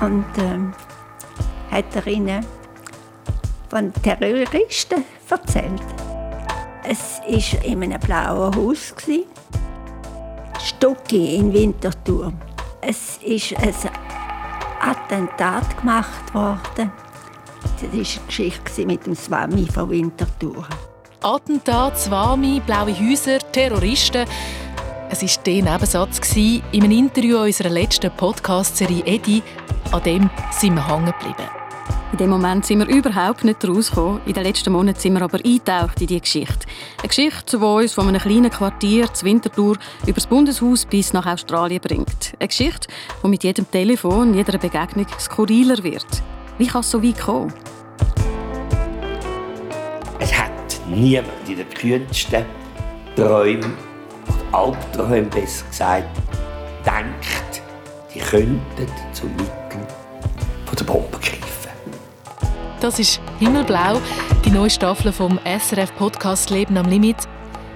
und hat ihnen von Terroristen erzählt. Es war in einem blauen Haus, Stucki in Winterthur. Es ist ein Attentat gemacht worden. Das war eine Geschichte mit dem Swami von Winterthur. Attentat, Swami, blaue Häuser, Terroristen. Es war der Nebensatz in einem Interview unserer letzten Podcast-Serie «Edi». An dem sind wir hängen geblieben. In dem Moment sind wir überhaupt nicht rausgekommen. In den letzten Monaten sind wir aber eingetaucht in diese Geschichte. Eine Geschichte, die uns von einem kleinen Quartier zu Winterthur über das Bundeshaus bis nach Australien bringt. Eine Geschichte, die mit jedem Telefon, jeder Begegnung skurriler wird. Wie kann es so weit kommen? Es hat niemand in den kühnsten Träumen, oder Albträumen besser gesagt, gedacht, die könnten zum Mittel von der Bombe kriegen. Das ist «Himmelblau», die neue Staffel vom SRF-Podcast «Leben am Limit».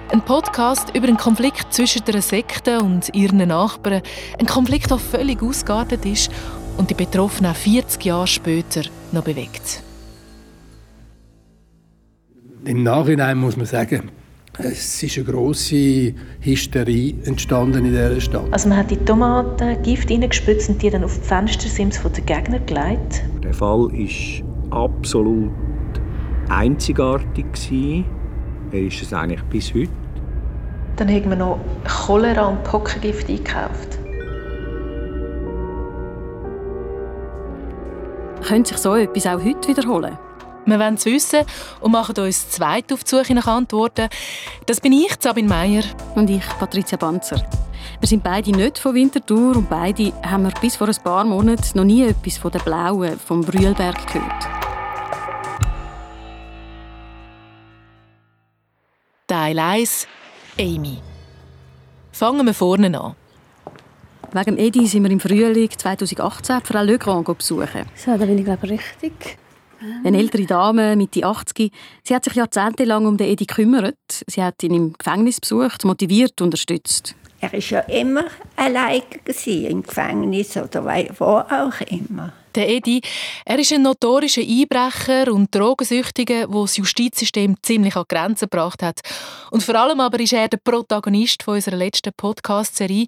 Ein Podcast über einen Konflikt zwischen der Sekte und ihren Nachbarn. Ein Konflikt, der völlig ausgeartet ist und die Betroffenen 40 Jahre später noch bewegt. Im Nachhinein muss man sagen, es ist eine grosse Hysterie entstanden in dieser Stadt. Also man hat die Tomaten Gift hineingespritzt und die dann auf die Fenstersims der Gegner gelegt. Der Fall ist absolut einzigartig gsi. Er ist es eigentlich bis heute. Dann haben wir noch Cholera und Pockengift eingekauft. Könnte sich so etwas auch heute wiederholen? Wir wollen es wissen und machen uns zweit auf die Suche nach Antworten. Das bin ich, Sabine Mayer. Und ich, Patrizia Banzer. Wir sind beide nicht von Winterthur und beide haben wir bis vor ein paar Monaten noch nie etwas von der Blauen, vom Brühlberg gehört. Teil 1 – Amy. Fangen wir vorne an. Wegen Edi sind wir im Frühling 2018 Frau Legrand besuchen. So, da bin ich, glaube ich, richtig. Eine ältere Dame, Mitte 80, sie hat sich jahrzehntelang um den Edi gekümmert. Sie hat ihn im Gefängnis besucht, motiviert, unterstützt. Er war ja immer allein im Gefängnis oder wo auch immer. Der Edi, er ist ein notorischer Einbrecher und Drogensüchtiger, der das Justizsystem ziemlich an die Grenzen gebracht hat. Und vor allem aber ist er der Protagonist von unserer letzten Podcast-Serie.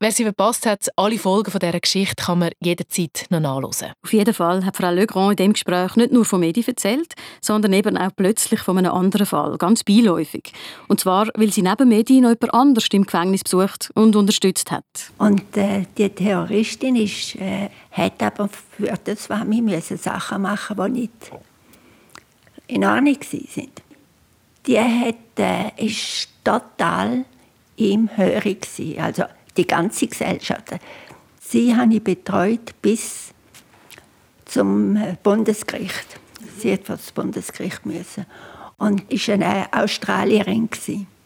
Wer sie verpasst hat, alle Folgen von dieser Geschichte kann man jederzeit noch nachhören. Auf jeden Fall hat Frau Legrand in diesem Gespräch nicht nur vom Edi erzählt, sondern eben auch plötzlich von einem anderen Fall, ganz beiläufig. Und zwar, weil sie neben Edi noch jemand anderes im Gefängnis besucht und unterstützt hat. Und die Terroristin hat aber für den Swami müssen Sachen machen, die nicht in Ordnung waren. Die ist total im Hörig gewesen, also die ganze Gesellschaft. Sie habe ich betreut bis zum Bundesgericht. Sie musste vor das Bundesgericht. Und war eine Australierin.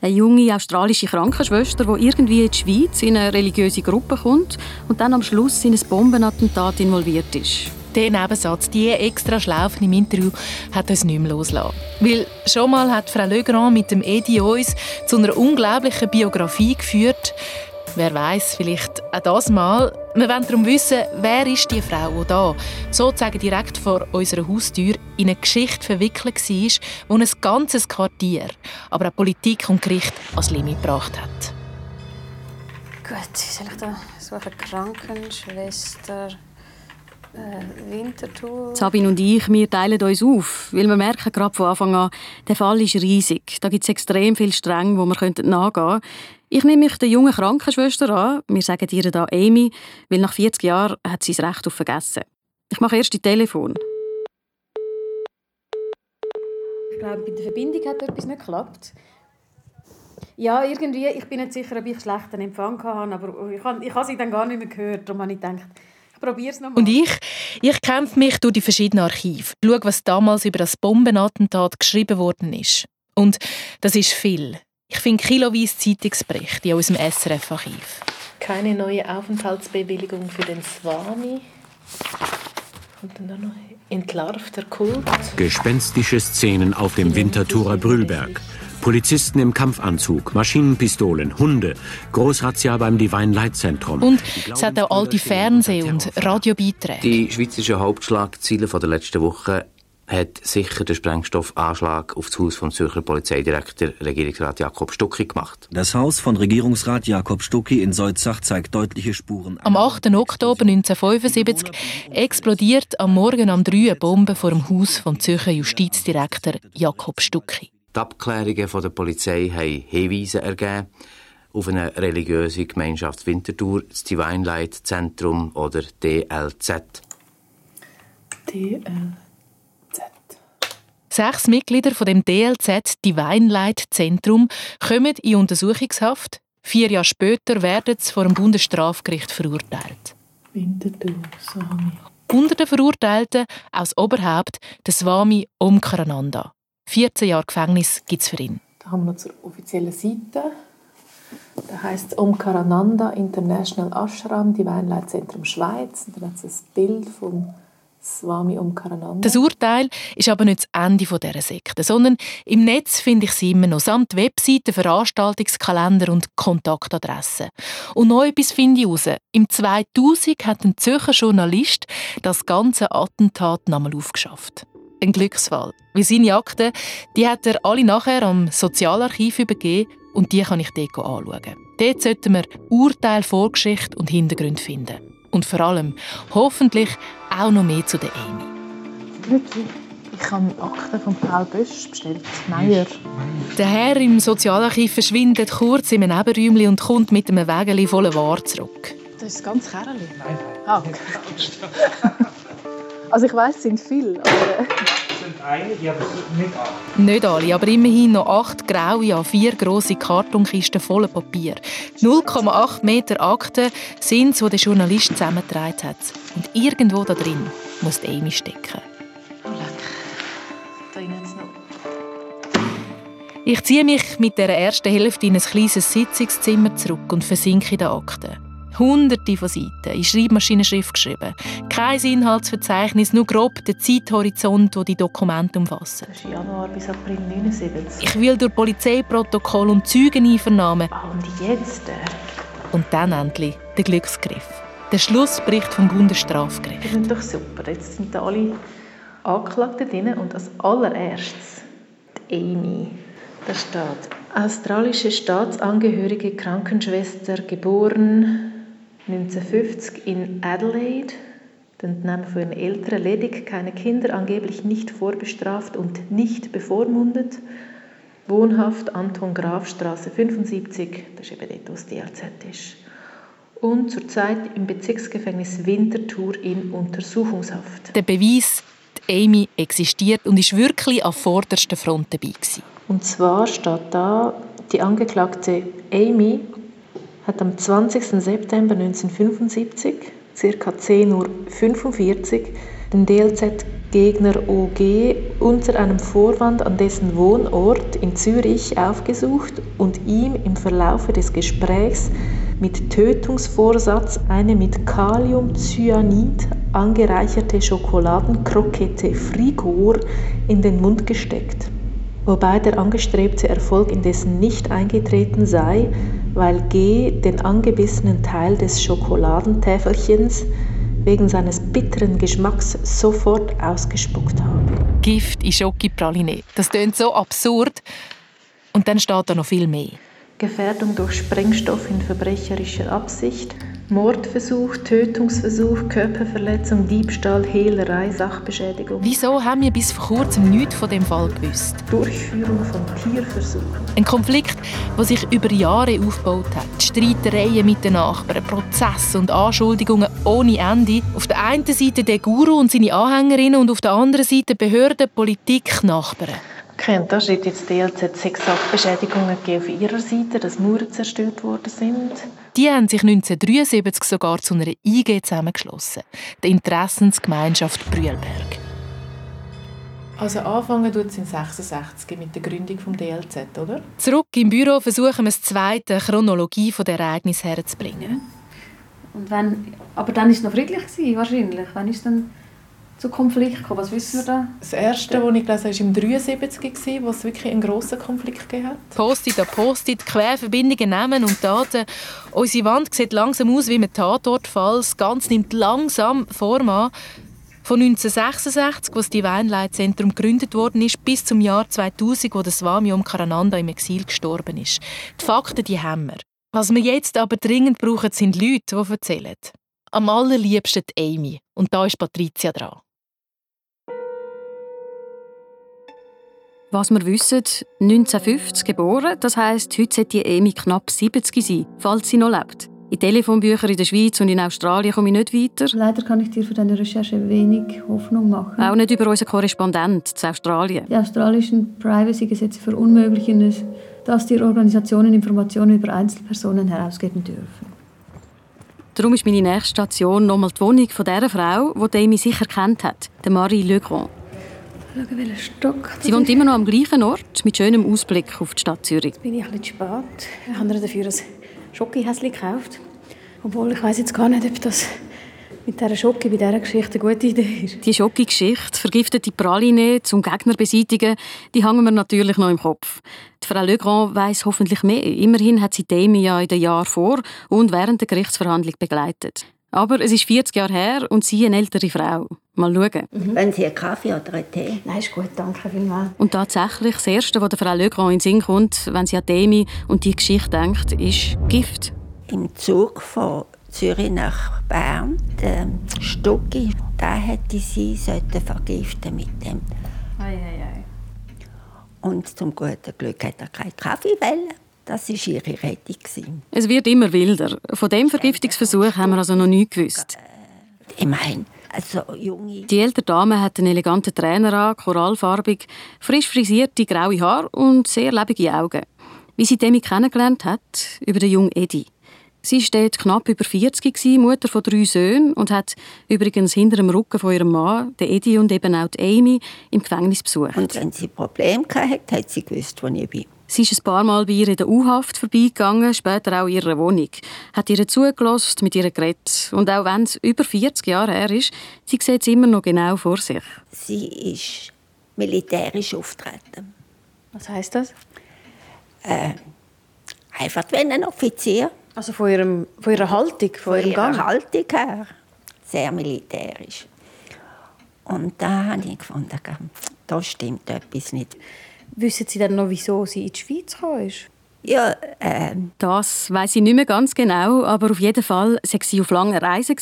Eine junge australische Krankenschwester, die irgendwie in die Schweiz in eine religiöse Gruppe kommt und dann am Schluss in ein Bombenattentat involviert ist. Der Nebensatz, die extra Schlaufen im Interview, hat uns nicht mehr losgelassen. Weil schon mal hat Frau Legrand mit dem Edi uns zu einer unglaublichen Biografie geführt. Wer weiss, vielleicht auch das mal. Wir wollen darum wissen, wer ist die Frau, die da sozusagen direkt vor unserer Haustür in eine Geschichte verwickelt war, die ein ganzes Quartier, aber auch Politik und Gericht ans Limit gebracht hat. Gut, soll ich da suche Krankenschwester Winterthur. Sabine und ich, wir teilen uns auf, weil wir merken gerade von Anfang an, der Fall ist riesig. Da gibt es extrem viele Stränge, die wir nachgehen könnten. Ich nehme mich der jungen Krankenschwester an. Wir sagen ihr da Amy, weil nach 40 Jahren hat sie das Recht auf vergessen. Ich mache erst die Telefon. Ich glaube, bei der Verbindung hat etwas nicht geklappt. Ja, irgendwie. Ich bin nicht sicher, ob ich schlechten Empfang hatte, aber ich habe sie dann gar nicht mehr gehört. Darum habe ich gedacht, ich probiere es nochmal. Und ich kämpfe mich durch die verschiedenen Archive. Schaue, was damals über das Bombenattentat geschrieben worden ist. Und das ist viel. Ich finde kiloweise Zeitungsberichte in unserem SRF-Archiv. Keine neue Aufenthaltsbewilligung für den Swami. Und dann noch entlarvter Kult. Gespenstische Szenen auf dem Winterthurer Brühlberg. Polizisten im Kampfanzug, Maschinenpistolen, Hunde, Großrazzia beim Divine Light Zentrum. Und es hat auch alte Fernseh- und Radiobeiträge. Die schweizerische Hauptschlagziele der letzten Woche hat sicher den Sprengstoffanschlag auf das Haus von Zürcher Polizeidirektor Regierungsrat Jakob Stucki gemacht. Das Haus von Regierungsrat Jakob Stucki in Soitzach zeigt deutliche Spuren. Am 8. Oktober 1975 explodiert am Morgen um 3 Uhr eine Bombe vor dem Haus vom Zürcher Justizdirektor Jakob Stucki. Die Abklärungen der Polizei haben Hinweise ergeben auf eine religiöse Gemeinschaft Winterthur, das Divine Light Zentrum oder DLZ. DLZ. 6 Mitglieder von dem DLZ Divine Light Zentrum kommen in Untersuchungshaft. 4 Jahre später werden sie vor dem Bundesstrafgericht verurteilt. Winterthur, Swami. Unter den Verurteilten als Oberhaupt der Swami Omkarananda. 14 Jahre Gefängnis gibt es für ihn. Da haben wir noch zur offiziellen Seite. Da heisst es Omkarananda International Ashram, Divine Light Zentrum Schweiz. Und da hat es ein Bild vom Swami Omkarananda. Das Urteil ist aber nicht das Ende dieser Sekte, sondern im Netz finde ich sie immer noch, samt Webseiten, Veranstaltungskalender und Kontaktadressen. Und noch etwas finde ich heraus. Im 2000 hat ein Zürcher Journalist das ganze Attentat nochmal aufgeschafft. Ein Glücksfall, weil seine Akten, die hat er alle nachher am Sozialarchiv übergeben und die kann ich dort anschauen. Dort sollten wir Urteil, Vorgeschichte und Hintergründe finden. Und vor allem, hoffentlich, auch noch mehr zu der Amy. Ich habe die Akten von Paul Bösch bestellt. Mayer. Der Herr im Sozialarchiv verschwindet kurz in einem Nebenräumchen und kommt mit einem Wägeli voller Ware zurück. Das ist das ganze Kerl. Nein. Ah, okay. Also ich weiss, es sind viele. Aber sind einige, aber nicht alle. Nicht alle, aber immerhin noch 8 graue an 4 grosse Kartonkisten voller Papier. 0,8 Meter Akten sind es, die der Journalist zusammengetragen hat. Und irgendwo da drin muss die Amy stecken. Oh, leck. Da drin jetzt noch. Ich ziehe mich mit dieser ersten Hälfte in ein kleines Sitzungszimmer zurück und versinke in den Akten. Hunderte von Seiten, in Schreibmaschinenschrift geschrieben. Kein Inhaltsverzeichnis, nur grob der Zeithorizont, den die Dokumente umfassen. Das ist Januar bis April 1979. Ich will durch Polizeiprotokoll und Zeugeneinvernahmen. Ah, und jetzt? Und dann endlich der Glücksgriff. Der Schlussbericht vom Bundesstrafgericht. Das ist doch super. Jetzt sind da alle Angeklagten drin. Und als allererstes die Amy. Da steht: australische Staatsangehörige Krankenschwester, geboren 1950 in Adelaide. Die Entnahme von ihren Eltern, ledig, keine Kinder, angeblich nicht vorbestraft und nicht bevormundet. Wohnhaft Anton Graf, Straße 75, das ist eben dort, wo das DLZ ist. Und zurzeit im Bezirksgefängnis Winterthur in Untersuchungshaft. Der Beweis, die Amy existiert und ist wirklich an vorderster Front dabei gewesen. Und zwar steht da, die Angeklagte Amy hat am 20. September 1975, ca. 10.45 Uhr, den DLZ-Gegner OG unter einem Vorwand an dessen Wohnort in Zürich aufgesucht und ihm im Verlaufe des Gesprächs mit Tötungsvorsatz eine mit Kaliumcyanid angereicherte Schokoladenkrokette Frigor in den Mund gesteckt, wobei der angestrebte Erfolg indessen nicht eingetreten sei, weil G. den angebissenen Teil des Schokoladentäfelchens wegen seines bitteren Geschmacks sofort ausgespuckt habe. Gift in Schokipraline. Das klingt so absurd. Und dann steht da noch viel mehr. Gefährdung durch Sprengstoff in verbrecherischer Absicht, Mordversuch, Tötungsversuch, Körperverletzung, Diebstahl, Hehlerei, Sachbeschädigung. Wieso haben wir bis vor kurzem nichts von dem Fall gewusst? Durchführung von Tierversuchen. Ein Konflikt, der sich über Jahre aufgebaut hat. Streitereien mit den Nachbarn, Prozesse und Anschuldigungen ohne Ende. Auf der einen Seite der Guru und seine Anhängerinnen und auf der anderen Seite Behörden, Politik, Nachbarn. Okay, und da steht jetzt DLZ 6 Sachbeschädigungen auf ihrer Seite, dass Mauern zerstört worden sind. Die haben sich 1973 sogar zu einer IG zusammengeschlossen, der Interessensgemeinschaft Brühlberg. Also anfangen tut es in 1966 mit der Gründung des DLZ, oder? Zurück im Büro versuchen wir das zweite Chronologie der Ereignisse herzubringen. Und wenn, aber dann war es noch friedlich, wahrscheinlich. Wann ist dann zu Konflikten kam? Was wissen wir da? Das erste, was ich gelesen habe, war im 1973, wo es wirklich einen grossen Konflikt gegeben hat. Post-it an Post-it, Querverbindungen, Namen und Daten. Unsere Wand sieht langsam aus wie ein Tatortfall. Das Ganze nimmt langsam Form an. Von 1966, als das Divine Light Zentrum gegründet wurde, bis zum Jahr 2000, als Swami Omkarananda im Exil gestorben ist. Die Fakten, die haben wir. Was wir jetzt aber dringend brauchen, sind Leute, die erzählen. Am allerliebsten die Amy. Und da ist Patrizia dran. Was wir wissen, 1950 geboren, das heisst, heute sollte die Amy knapp 70 sein, falls sie noch lebt. In Telefonbüchern in der Schweiz und in Australien komme ich nicht weiter. Leider kann ich dir für deine Recherche wenig Hoffnung machen. Auch nicht über unseren Korrespondenten in Australien. Die australischen Privacy-Gesetze verunmöglichen es, dass die Organisationen Informationen über Einzelpersonen herausgeben dürfen. Darum ist meine nächste Station nochmal die Wohnung von dieser Frau, die Amy sicher kennt hat, der Marie Legrand. Schauen, welchen Stock. Sie wohnt immer noch am gleichen Ort, mit schönem Ausblick auf die Stadt Zürich. Jetzt bin ich ein bisschen spät. Ich habe dafür ein Schoki-Häsli gekauft. Obwohl, ich weiss jetzt gar nicht, ob das mit dieser Schoki bei dieser Geschichte eine gute Idee ist. Die Schoki-Geschichte, vergiftete Praline zum Gegner beseitigen, die hängen wir natürlich noch im Kopf. Die Frau Legrand weiss hoffentlich mehr. Immerhin hat sie Amy ja in den Jahren vor und während der Gerichtsverhandlung begleitet. Aber es ist 40 Jahre her und sie eine ältere Frau. Mal schauen. Mhm. Wollen Sie einen Kaffee oder einen Tee? Nein, ist gut, danke vielmals. Und tatsächlich, das Erste, was der Frau Legrand in den Sinn kommt, wenn sie an Amy und die Geschichte denkt, ist Gift. Im Zug von Zürich nach Bern, der Stucki, da hätte sie vergiften mit dem. Ei, ei, ei. Und zum guten Glück hat er keine Kaffeewelle. Das war ihre Rettung. Es wird immer wilder. Von diesem Vergiftungsversuch haben wir also noch nichts gewusst. Ich meine, also junge... Die ältere Dame hat einen eleganten Trainer an, korallfarbig, frisch frisierte graue Haare und sehr lebige Augen. Wie sie Demi kennengelernt hat, über den jungen Edi. Sie steht knapp über 40, Mutter von 3 Söhnen und hat übrigens hinter dem Rücken von ihrem Mann, den Edi und eben auch die Amy, im Gefängnis besucht. Und wenn sie Probleme hatte, hat sie gewusst, wo ich bin. Sie ist ein paar Mal bei ihr in der U-Haft vorbeigegangen, später auch in ihrer Wohnung. Hat ihr zugelassen, mit ihr geredet. Und auch wenn es über 40 Jahre her ist, sie sieht es immer noch genau vor sich. Sie ist militärisch auftreten. Was heisst das? Einfach wie ein Offizier. Also von ihrer Haltung? Von ihrer Haltung her. Sehr militärisch. Und da habe ich gefunden, da stimmt etwas nicht. Wissen Sie dann noch, wieso sie in die Schweiz gekommen ist? Ja, Das weiss ich nicht mehr ganz genau, aber auf jeden Fall war sie auf langer Reise,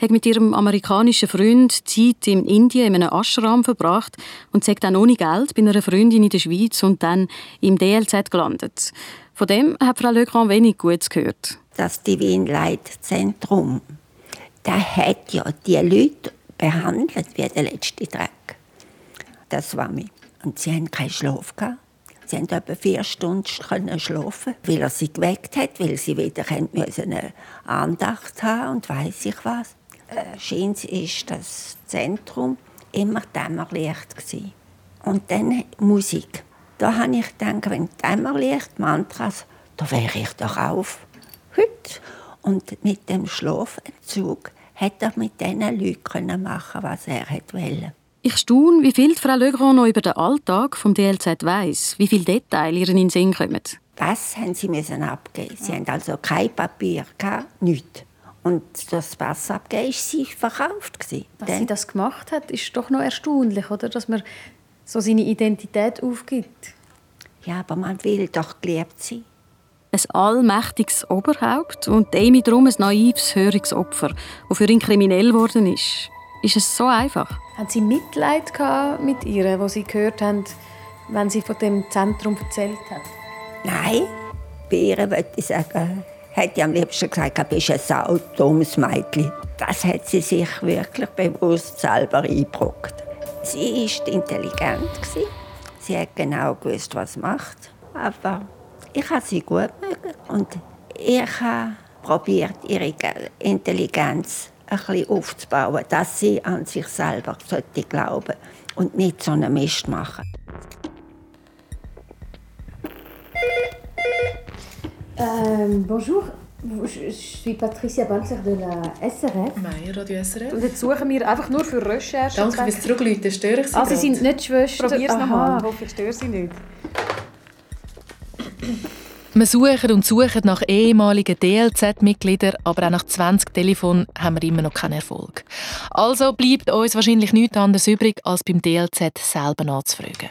hat mit ihrem amerikanischen Freund Zeit in Indien in einem Ashram verbracht und sei dann ohne Geld bei einer Freundin in der Schweiz und dann im DLZ gelandet. Von dem hat Frau Legrand wenig Gutes gehört. Das Divine Light Zentrum, das hat ja die Leute behandelt wie der letzte Dreck. Das war mich. Und sie hatten keinen Schlaf. Sie konnten etwa 4 Stunden schlafen, weil er sie geweckt hat, weil sie wieder eine Andacht haben und weiss ich was. Scheint war das Zentrum immer Dämmerlicht. Und dann Musik. Da habe ich gedacht, wenn Dämmerlicht, Mantras, da wäre ich doch auf. Heute. Und mit dem Schlafentzug konnte er mit diesen Leuten machen, was er wollte. Ich staune, wie viel Frau Legrand noch über den Alltag vom DLZ weiss, wie viele Details ihr in den Sinn kommen. Das mussten sie abgeben. Sie hatten also kein Papier, nichts. Und das Pass abgeben war sie verkauft. Dass sie das gemacht hat, ist doch noch erstaunlich, oder? Dass man so seine Identität aufgibt. Ja, aber man will doch geliebt sein. Ein allmächtiges Oberhaupt und Amy drum ein naives, höriges Opfer, das für ihn kriminell geworden ist. Ist es so einfach? Haben Sie Mitleid mit ihr, was Sie gehört haben, wenn sie von dem Zentrum erzählt hat? Nein. Bei ihr würde ich sagen, hätte ich am liebsten gesagt, du bist ein sau dummes Mädchen. Das hat sie sich wirklich bewusst selber eingebrockt. Sie war intelligent. Sie hat genau gewusst, was sie macht. Aber ich habe sie gut mögen. Und ich habe probiert, ihre Intelligenz ein bisschen aufzubauen, dass sie an sich selber glauben und nicht so einen Mist machen. Bonjour. Je suis Patrizia Banzer de la SRF. Mayer, Radio SRF. Und jetzt suchen wir einfach nur für Recherche. Danke fürs Zurückleiten, störe ich Sie. Sie sind nicht Schwestern. Probier's nochmal, hoffe ich störe Sie nicht. Wir suchen und suchen nach ehemaligen DLZ-Mitgliedern, aber auch nach 20 Telefonen haben wir immer noch keinen Erfolg. Also bleibt uns wahrscheinlich nichts anderes übrig, als beim DLZ selber nachzufragen.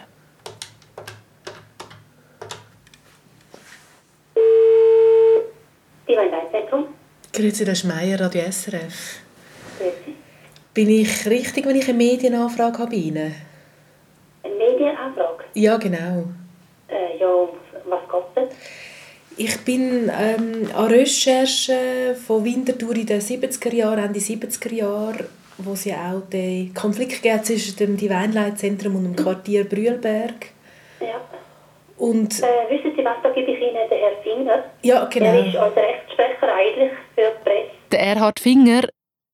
Divine Light Zentrum. Grüezi, das ist Mayer, Radio SRF. Grüezi. Bin ich richtig, wenn ich eine Medienanfrage habe bei Ihnen? Eine Medienanfrage? Ja, genau. Ja, was kostet? Ich bin an Recherchen von Winterthur in den 70er Jahren, Ende 70er Jahre, wo es ja auch den Konflikt gab zwischen dem Divine Light Zentrum und dem Quartier Brühlberg. Ja. Und wissen Sie was, da gebe ich Ihnen den Herrn Finger. Ja, genau. Der ist unser Rechtssprecher eigentlich für die Presse. Der Erhard Finger,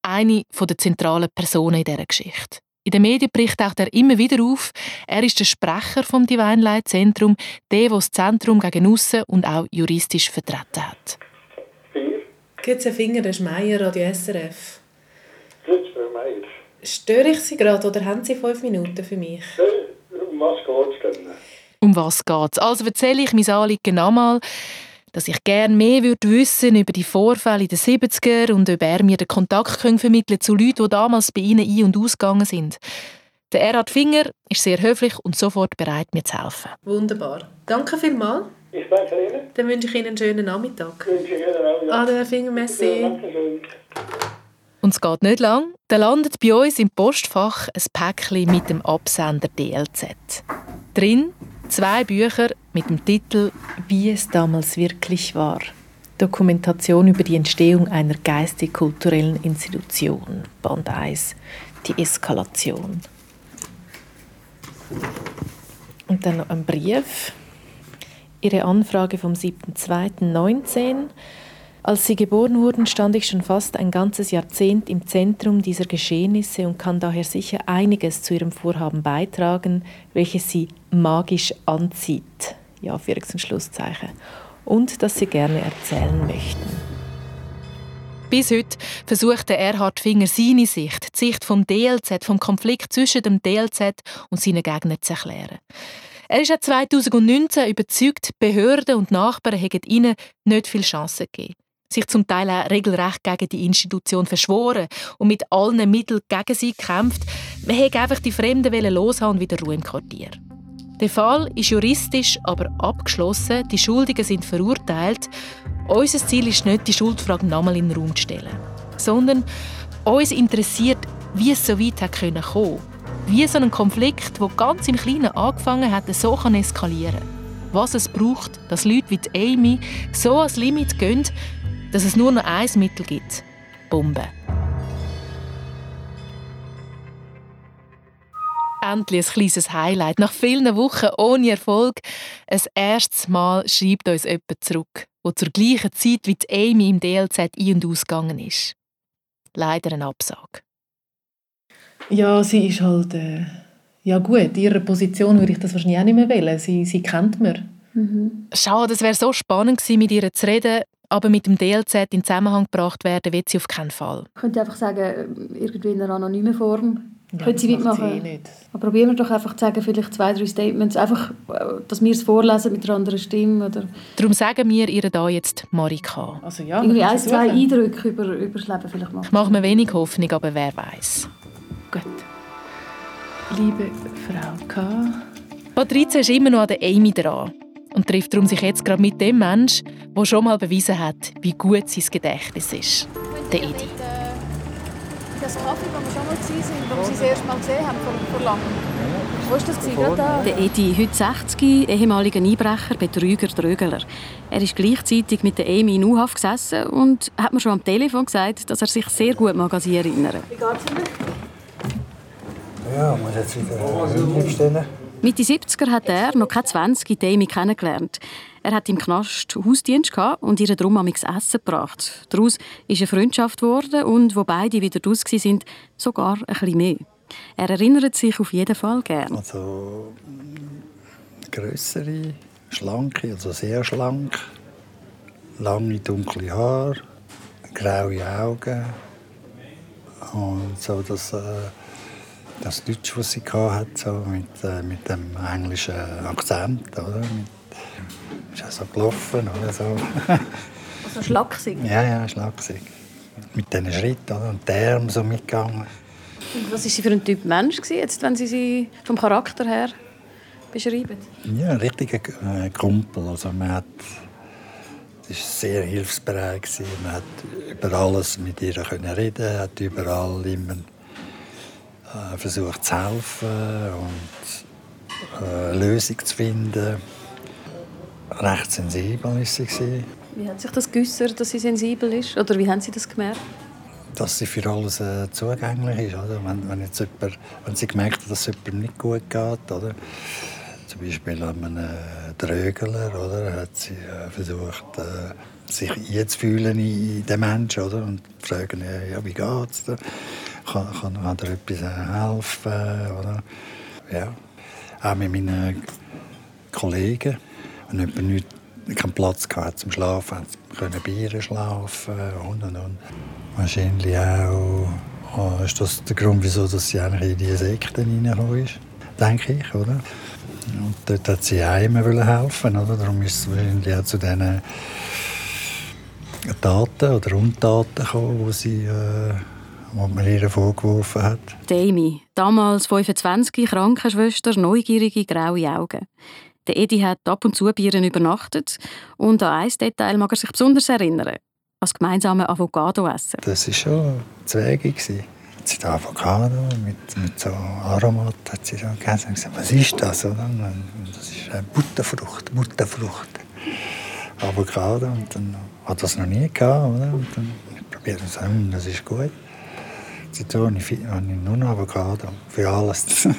eine der zentralen Personen in dieser Geschichte. In den Medien bricht auch er immer wieder auf. Er ist der Sprecher vom Divine Light Zentrum, der das Zentrum gegen aussen und auch juristisch vertreten hat. Grüezi, Herr Finger, das ist Mayer, Radio SRF. Grüezi, Frau Mayer. Störe ich Sie gerade oder haben Sie 5 Minuten für mich? Nein, um was geht es denn? Um was geht es? Also erzähle ich mein Anliegen nochmal, dass ich gerne mehr wissen würde über die Vorfälle in den 70er und ob er mir den Kontakt vermitteln könnte zu Leuten, die damals bei Ihnen ein- und ausgegangen sind. Der Erhard Finger ist sehr höflich und sofort bereit, mir zu helfen. Wunderbar. Danke vielmals. Ich danke Ihnen. Dann wünsche ich Ihnen einen schönen Nachmittag. Wünsche ich Ihnen auch, ja. Ah, Herr Finger, merci. Ja, danke schön. Und es geht nicht lang. Dann landet bei uns im Postfach ein Päckchen mit dem Absender DLZ. Drin 2 Bücher mit dem Titel «Wie es damals wirklich war. Dokumentation über die Entstehung einer geistig-kulturellen Institution. Band 1. Die Eskalation.» Und dann noch ein Brief. Ihre Anfrage vom 7.2.19. «Als Sie geboren wurden, stand ich schon fast ein ganzes Jahrzehnt im Zentrum dieser Geschehnisse und kann daher sicher einiges zu Ihrem Vorhaben beitragen, welches Sie magisch anzieht.» Ja, für ein Schlusszeichen. «Und das Sie gerne erzählen möchten.» Bis heute versucht der Erhard Finger seine Sicht, die Sicht vom DLZ, vom Konflikt zwischen dem DLZ und seinen Gegnern zu erklären. Er ist auch 2019 überzeugt, Behörden und Nachbarn hätten ihnen nicht viele Chancen gegeben. Sich zum Teil auch regelrecht gegen die Institution verschworen und mit allen Mitteln gegen sie gekämpft. Man hätte einfach die Fremden loshaben und wieder Ruhe im Quartier. Der Fall ist juristisch aber abgeschlossen, die Schuldigen sind verurteilt. Unser Ziel ist nicht, die Schuldfrage nochmal in den Raum zu stellen, sondern uns interessiert, wie es so weit hätte kommen können. Wie so ein Konflikt, der ganz im Kleinen angefangen hat, so kann eskalieren. Was es braucht, dass Leute wie die Amy so ans Limit gehen, dass es nur noch ein Mittel gibt. Bomben. Endlich ein kleines Highlight. Nach vielen Wochen ohne Erfolg. Ein erstes Mal schreibt uns jemand zurück, der zur gleichen Zeit wie die Amy im DLZ ein- und ausgegangen ist. Leider eine Absage. Ja, sie ist halt... ja gut, in ihrer Position würde ich das wahrscheinlich auch nicht mehr wählen. Sie kennt mich. Mhm. Schade, es wäre so spannend gewesen, mit ihr zu reden, aber mit dem DLZ in Zusammenhang gebracht werden will sie auf keinen Fall. Ich könnte einfach sagen, irgendwie in einer anonymen Form. Ja, könnte sie mitmachen. Sie nicht. Aber probieren wir doch einfach zu sagen, vielleicht 2-3 Statements, einfach, dass wir es vorlesen mit einer anderen Stimme. Oder darum sagen wir ihr da jetzt Marika. Also ja, irgendwie 1-2 Eindrücke über das Leben vielleicht machen. Macht mir wenig Hoffnung, aber wer weiß. Gut. Liebe Frau K. Patrizia ist immer noch an der Amy dran und trifft darum sich jetzt gerade mit dem Menschen, der schon mal bewiesen hat, wie gut sein Gedächtnis ist. Der Edi. Das Kaffee, wo wir schon mal waren, wo wir sie das erste Mal gesehen haben, vor langem. Wo war das? Gerade da. Der Edi, heute 60, ehemaliger Einbrecher, Betrüger, Trögler. Er ist gleichzeitig mit der Amy in U-Haft gesessen und hat mir schon am Telefon gesagt, dass er sich sehr gut an sie erinnern. Wie geht es Ihnen? Ja, man muss jetzt wieder Mitte 70er hat er, noch keine 20, die Amy kennengelernt. Er hat im Knast Hausdienst gehabt und ihr drum amigs Essen gebracht. Daraus ist eine Freundschaft geworden und wo beide wieder draus waren, sogar ein bisschen mehr. Er erinnert sich auf jeden Fall gern. Also grössere, schlanke, also sehr schlank. lange dunkle Haare, graue Augen und so das Deutsch, was sie hatte, so mit dem englischen Akzent, oder? Ist auch so gelaufen, oder so. Also schlaksig? Ja, schlaksig. Mit diesen Schritten, oder? Und den Arm so mitgegangen. Und was war sie für ein Typ Mensch, jetzt, wenn Sie vom Charakter her beschreiben? Ja, ein richtiger Kumpel. Also man hat, sie war sehr hilfsbereit. Man hat über alles mit ihr reden, hat überall immer versucht zu helfen und eine Lösung zu finden. Recht sensibel war sie. Wie hat sich das geäussert, dass sie sensibel ist? Oder wie haben Sie das gemerkt? Dass sie für alles zugänglich ist. Oder? Wenn sie gemerkt hat, dass es jemandem nicht gut geht, oder? Zum Beispiel an einem Trögler, oder? Hat sie versucht, sich einzufühlen in den Menschen, oder? Und fragen, ja, wie geht's da? Kann dir etwas helfen? Oder? Ja. Auch mit meinen Kollegen. Wenn jemand keinen Platz hatte zum Schlafen, konnte Bier schlafen und. Wahrscheinlich auch ist das der Grund, wieso sie eigentlich in diese Sekte reingekommen ist, denke ich, oder? Und dort wollte sie auch immer helfen, oder? Darum ist es wahrscheinlich auch zu diesen Taten oder Untaten gekommen, die man ihr vorgeworfen hat. Amy, damals 25, Krankenschwester, neugierige, graue Augen. Der Edi hat ab und zu bei ihr übernachtet und an ein Detail mag er sich besonders erinnern. Als gemeinsame Avocado-Essen. Das war schon zwägig. Sie hatte Avocado mit so Aromat. Hat sie so gegessen und gesagt, was ist das? Und das ist eine Butterfrucht. Avocado. Und dann hat das noch nie gehabt. Oder? Und dann probiert und sagt, das ist gut. Seitdem habe ich nur noch Avocado. Für alles. Wir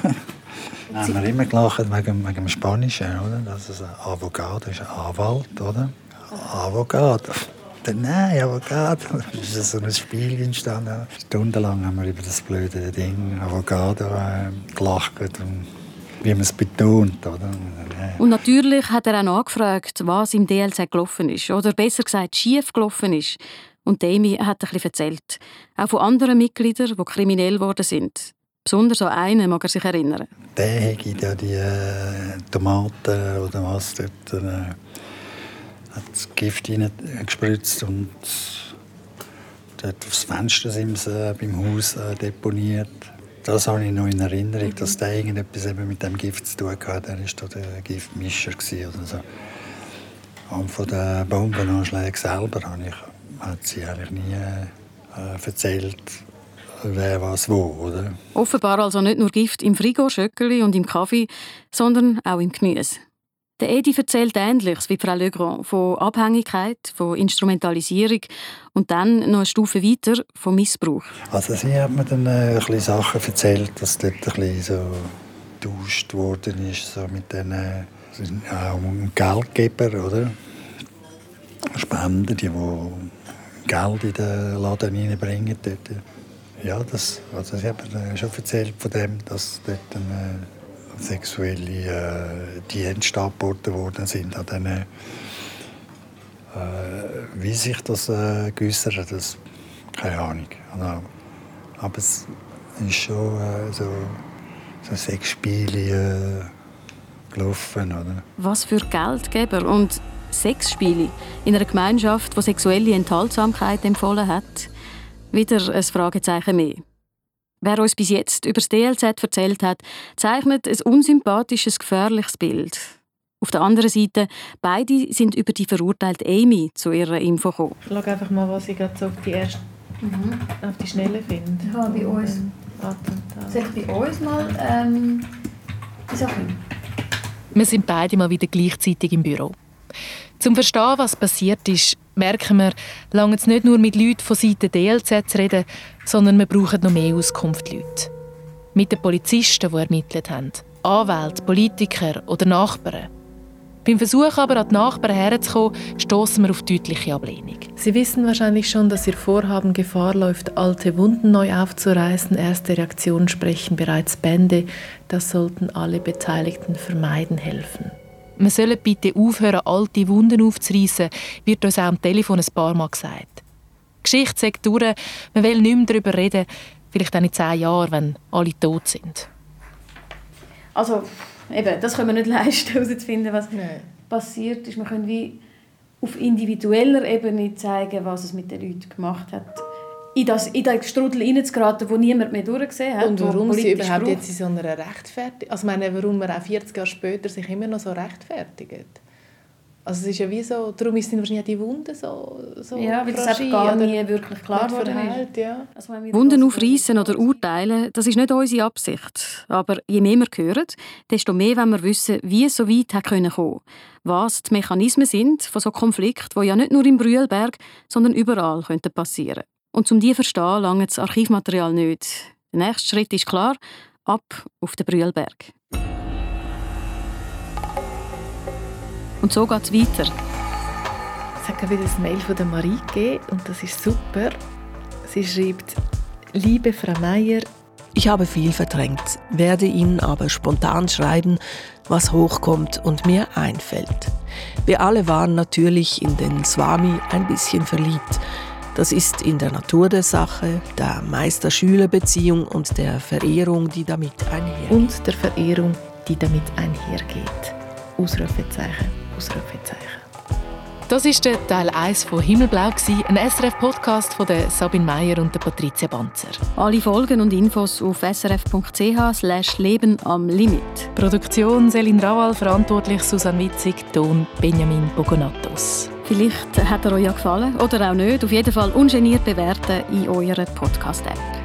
haben immer gelacht wegen dem Spanischen. Oder? Das ist ein Avocado, ist ein Anwalt. Oder? Avocado. Nein, Avocado. Es ist so ein Spiel entstanden. Stundenlang haben wir über das blöde Ding Avocado gelacht und wie man es betont. Oder? Und natürlich hat er auch nachgefragt, was im DLC gelaufen ist. Oder besser gesagt, schief gelaufen ist. Und Demi hat etwas erzählt. Auch von anderen Mitgliedern, die kriminell geworden sind. Besonders an einen mag er sich erinnern. Der hat ja die Tomaten oder was dort. Hat das Gift hineingespritzt und dort aufs Fenstersims beim Haus deponiert. Das habe ich noch in Erinnerung, dass der irgendetwas eben mit dem Gift zu tun hatte. Er war da der Giftmischer oder so. Und von den Bombenanschlägen selber hat sie eigentlich nie erzählt, wer was wo, oder? Offenbar also nicht nur Gift im Frigo, Schöckeli und im Kaffee, sondern auch im Gemüse. Der Edi erzählt Ähnliches wie Frau Legrand von Abhängigkeit, von Instrumentalisierung und dann noch eine Stufe weiter von Missbrauch. Also sie hat mir dann ein bisschen Sachen erzählt, dass dort ein bisschen so getauscht worden ist, so mit den Geldgeber, oder? Spender, die Geld in den Laden hineinbringen. Ja, also sie hat mir schon erzählt von dem, dass dort ein sexuelle Dienste angeboten worden sind. An denen, wie sich das geäussert, das keine Ahnung. Aber es ist schon so Sexspiele gelaufen. Oder? Was für Geldgeber und Sexspiele in einer Gemeinschaft, die sexuelle Enthaltsamkeit empfohlen hat, wieder ein Fragezeichen mehr. Wer uns bis jetzt über das DLZ erzählt hat, zeichnet ein unsympathisches, gefährliches Bild. Auf der anderen Seite, beide sind über die verurteilte Amy zu ihrer Info gekommen. Ich schaue einfach mal, was ich gerade so auf die Schnelle finde. Ja, bei uns. Soll ich bei uns mal die Sachen? Wir sind beide mal wieder gleichzeitig im Büro. Zum Verstehen, was passiert ist, merken wir, lange es nicht nur mit Leuten von Seiten DLZ zu reden, sondern wir brauchen noch mehr Auskunftsleute. Mit den Polizisten, die ermittelt haben, Anwälten, Politikern oder Nachbarn. Beim Versuch aber, an die Nachbarn herzukommen, stossen wir auf deutliche Ablehnung. Sie wissen wahrscheinlich schon, dass Ihr Vorhaben Gefahr läuft, alte Wunden neu aufzureißen. Erste Reaktionen sprechen bereits Bände. Das sollten alle Beteiligten vermeiden helfen. Wir sollen bitte aufhören, alte Wunden aufzureissen, wird uns auch am Telefon ein paar Mal gesagt. Die Geschichte sagt durch, man will nicht mehr darüber reden, vielleicht auch in 10 Jahren, wenn alle tot sind. Also, eben, das können wir nicht leisten, herauszufinden, was passiert ist. Wir können wie auf individueller Ebene zeigen, was es mit den Leuten gemacht hat. In den Strudel hineinzugeraten, wo niemand mehr durchgesehen hat. Und warum sie überhaupt jetzt in so einer Rechtfertigung... Also ich meine, warum man auch 40 Jahre später sich immer noch so rechtfertigt. Also es ist ja wie so... Darum sind wahrscheinlich die Wunden so ja, weil das gar nie wirklich klar wurde. Ja. Also Wunden aufreißen oder urteilen, das ist nicht unsere Absicht. Aber je mehr wir hören, desto mehr wollen wir wissen, wie es so weit kommen konnte. Was die Mechanismen sind von so Konflikten, die ja nicht nur im Brühlberg, sondern überall passieren könnten. Und um die zu verstehen, lange das Archivmaterial nicht. Der nächste Schritt ist klar, ab auf den Brühlberg. Und so geht es weiter. Es hat wieder ein Mail von Marie gegeben und das ist super. Sie schreibt: Liebe Frau Mayer, ich habe viel verdrängt, werde Ihnen aber spontan schreiben, was hochkommt und mir einfällt. Wir alle waren natürlich in den Swami ein bisschen verliebt. Das ist in der Natur der Sache, der Meister-Schüler-Beziehung und der Verehrung, die damit einhergeht. Und der Verehrung, die damit einhergeht. Ausrufezeichen, Ausrufezeichen. Das war der Teil 1 von Himmelblau, ein SRF-Podcast von Sabine Mayer und Patrizia Banzer. Alle Folgen und Infos auf srf.ch/Leben am Limit. Produktion Selin Rawal, verantwortlich Susanne Witzig, Ton Benjamin Bogonatos. Vielleicht hat er euch ja gefallen oder auch nicht. Auf jeden Fall ungeniert bewerten in eurer Podcast-App.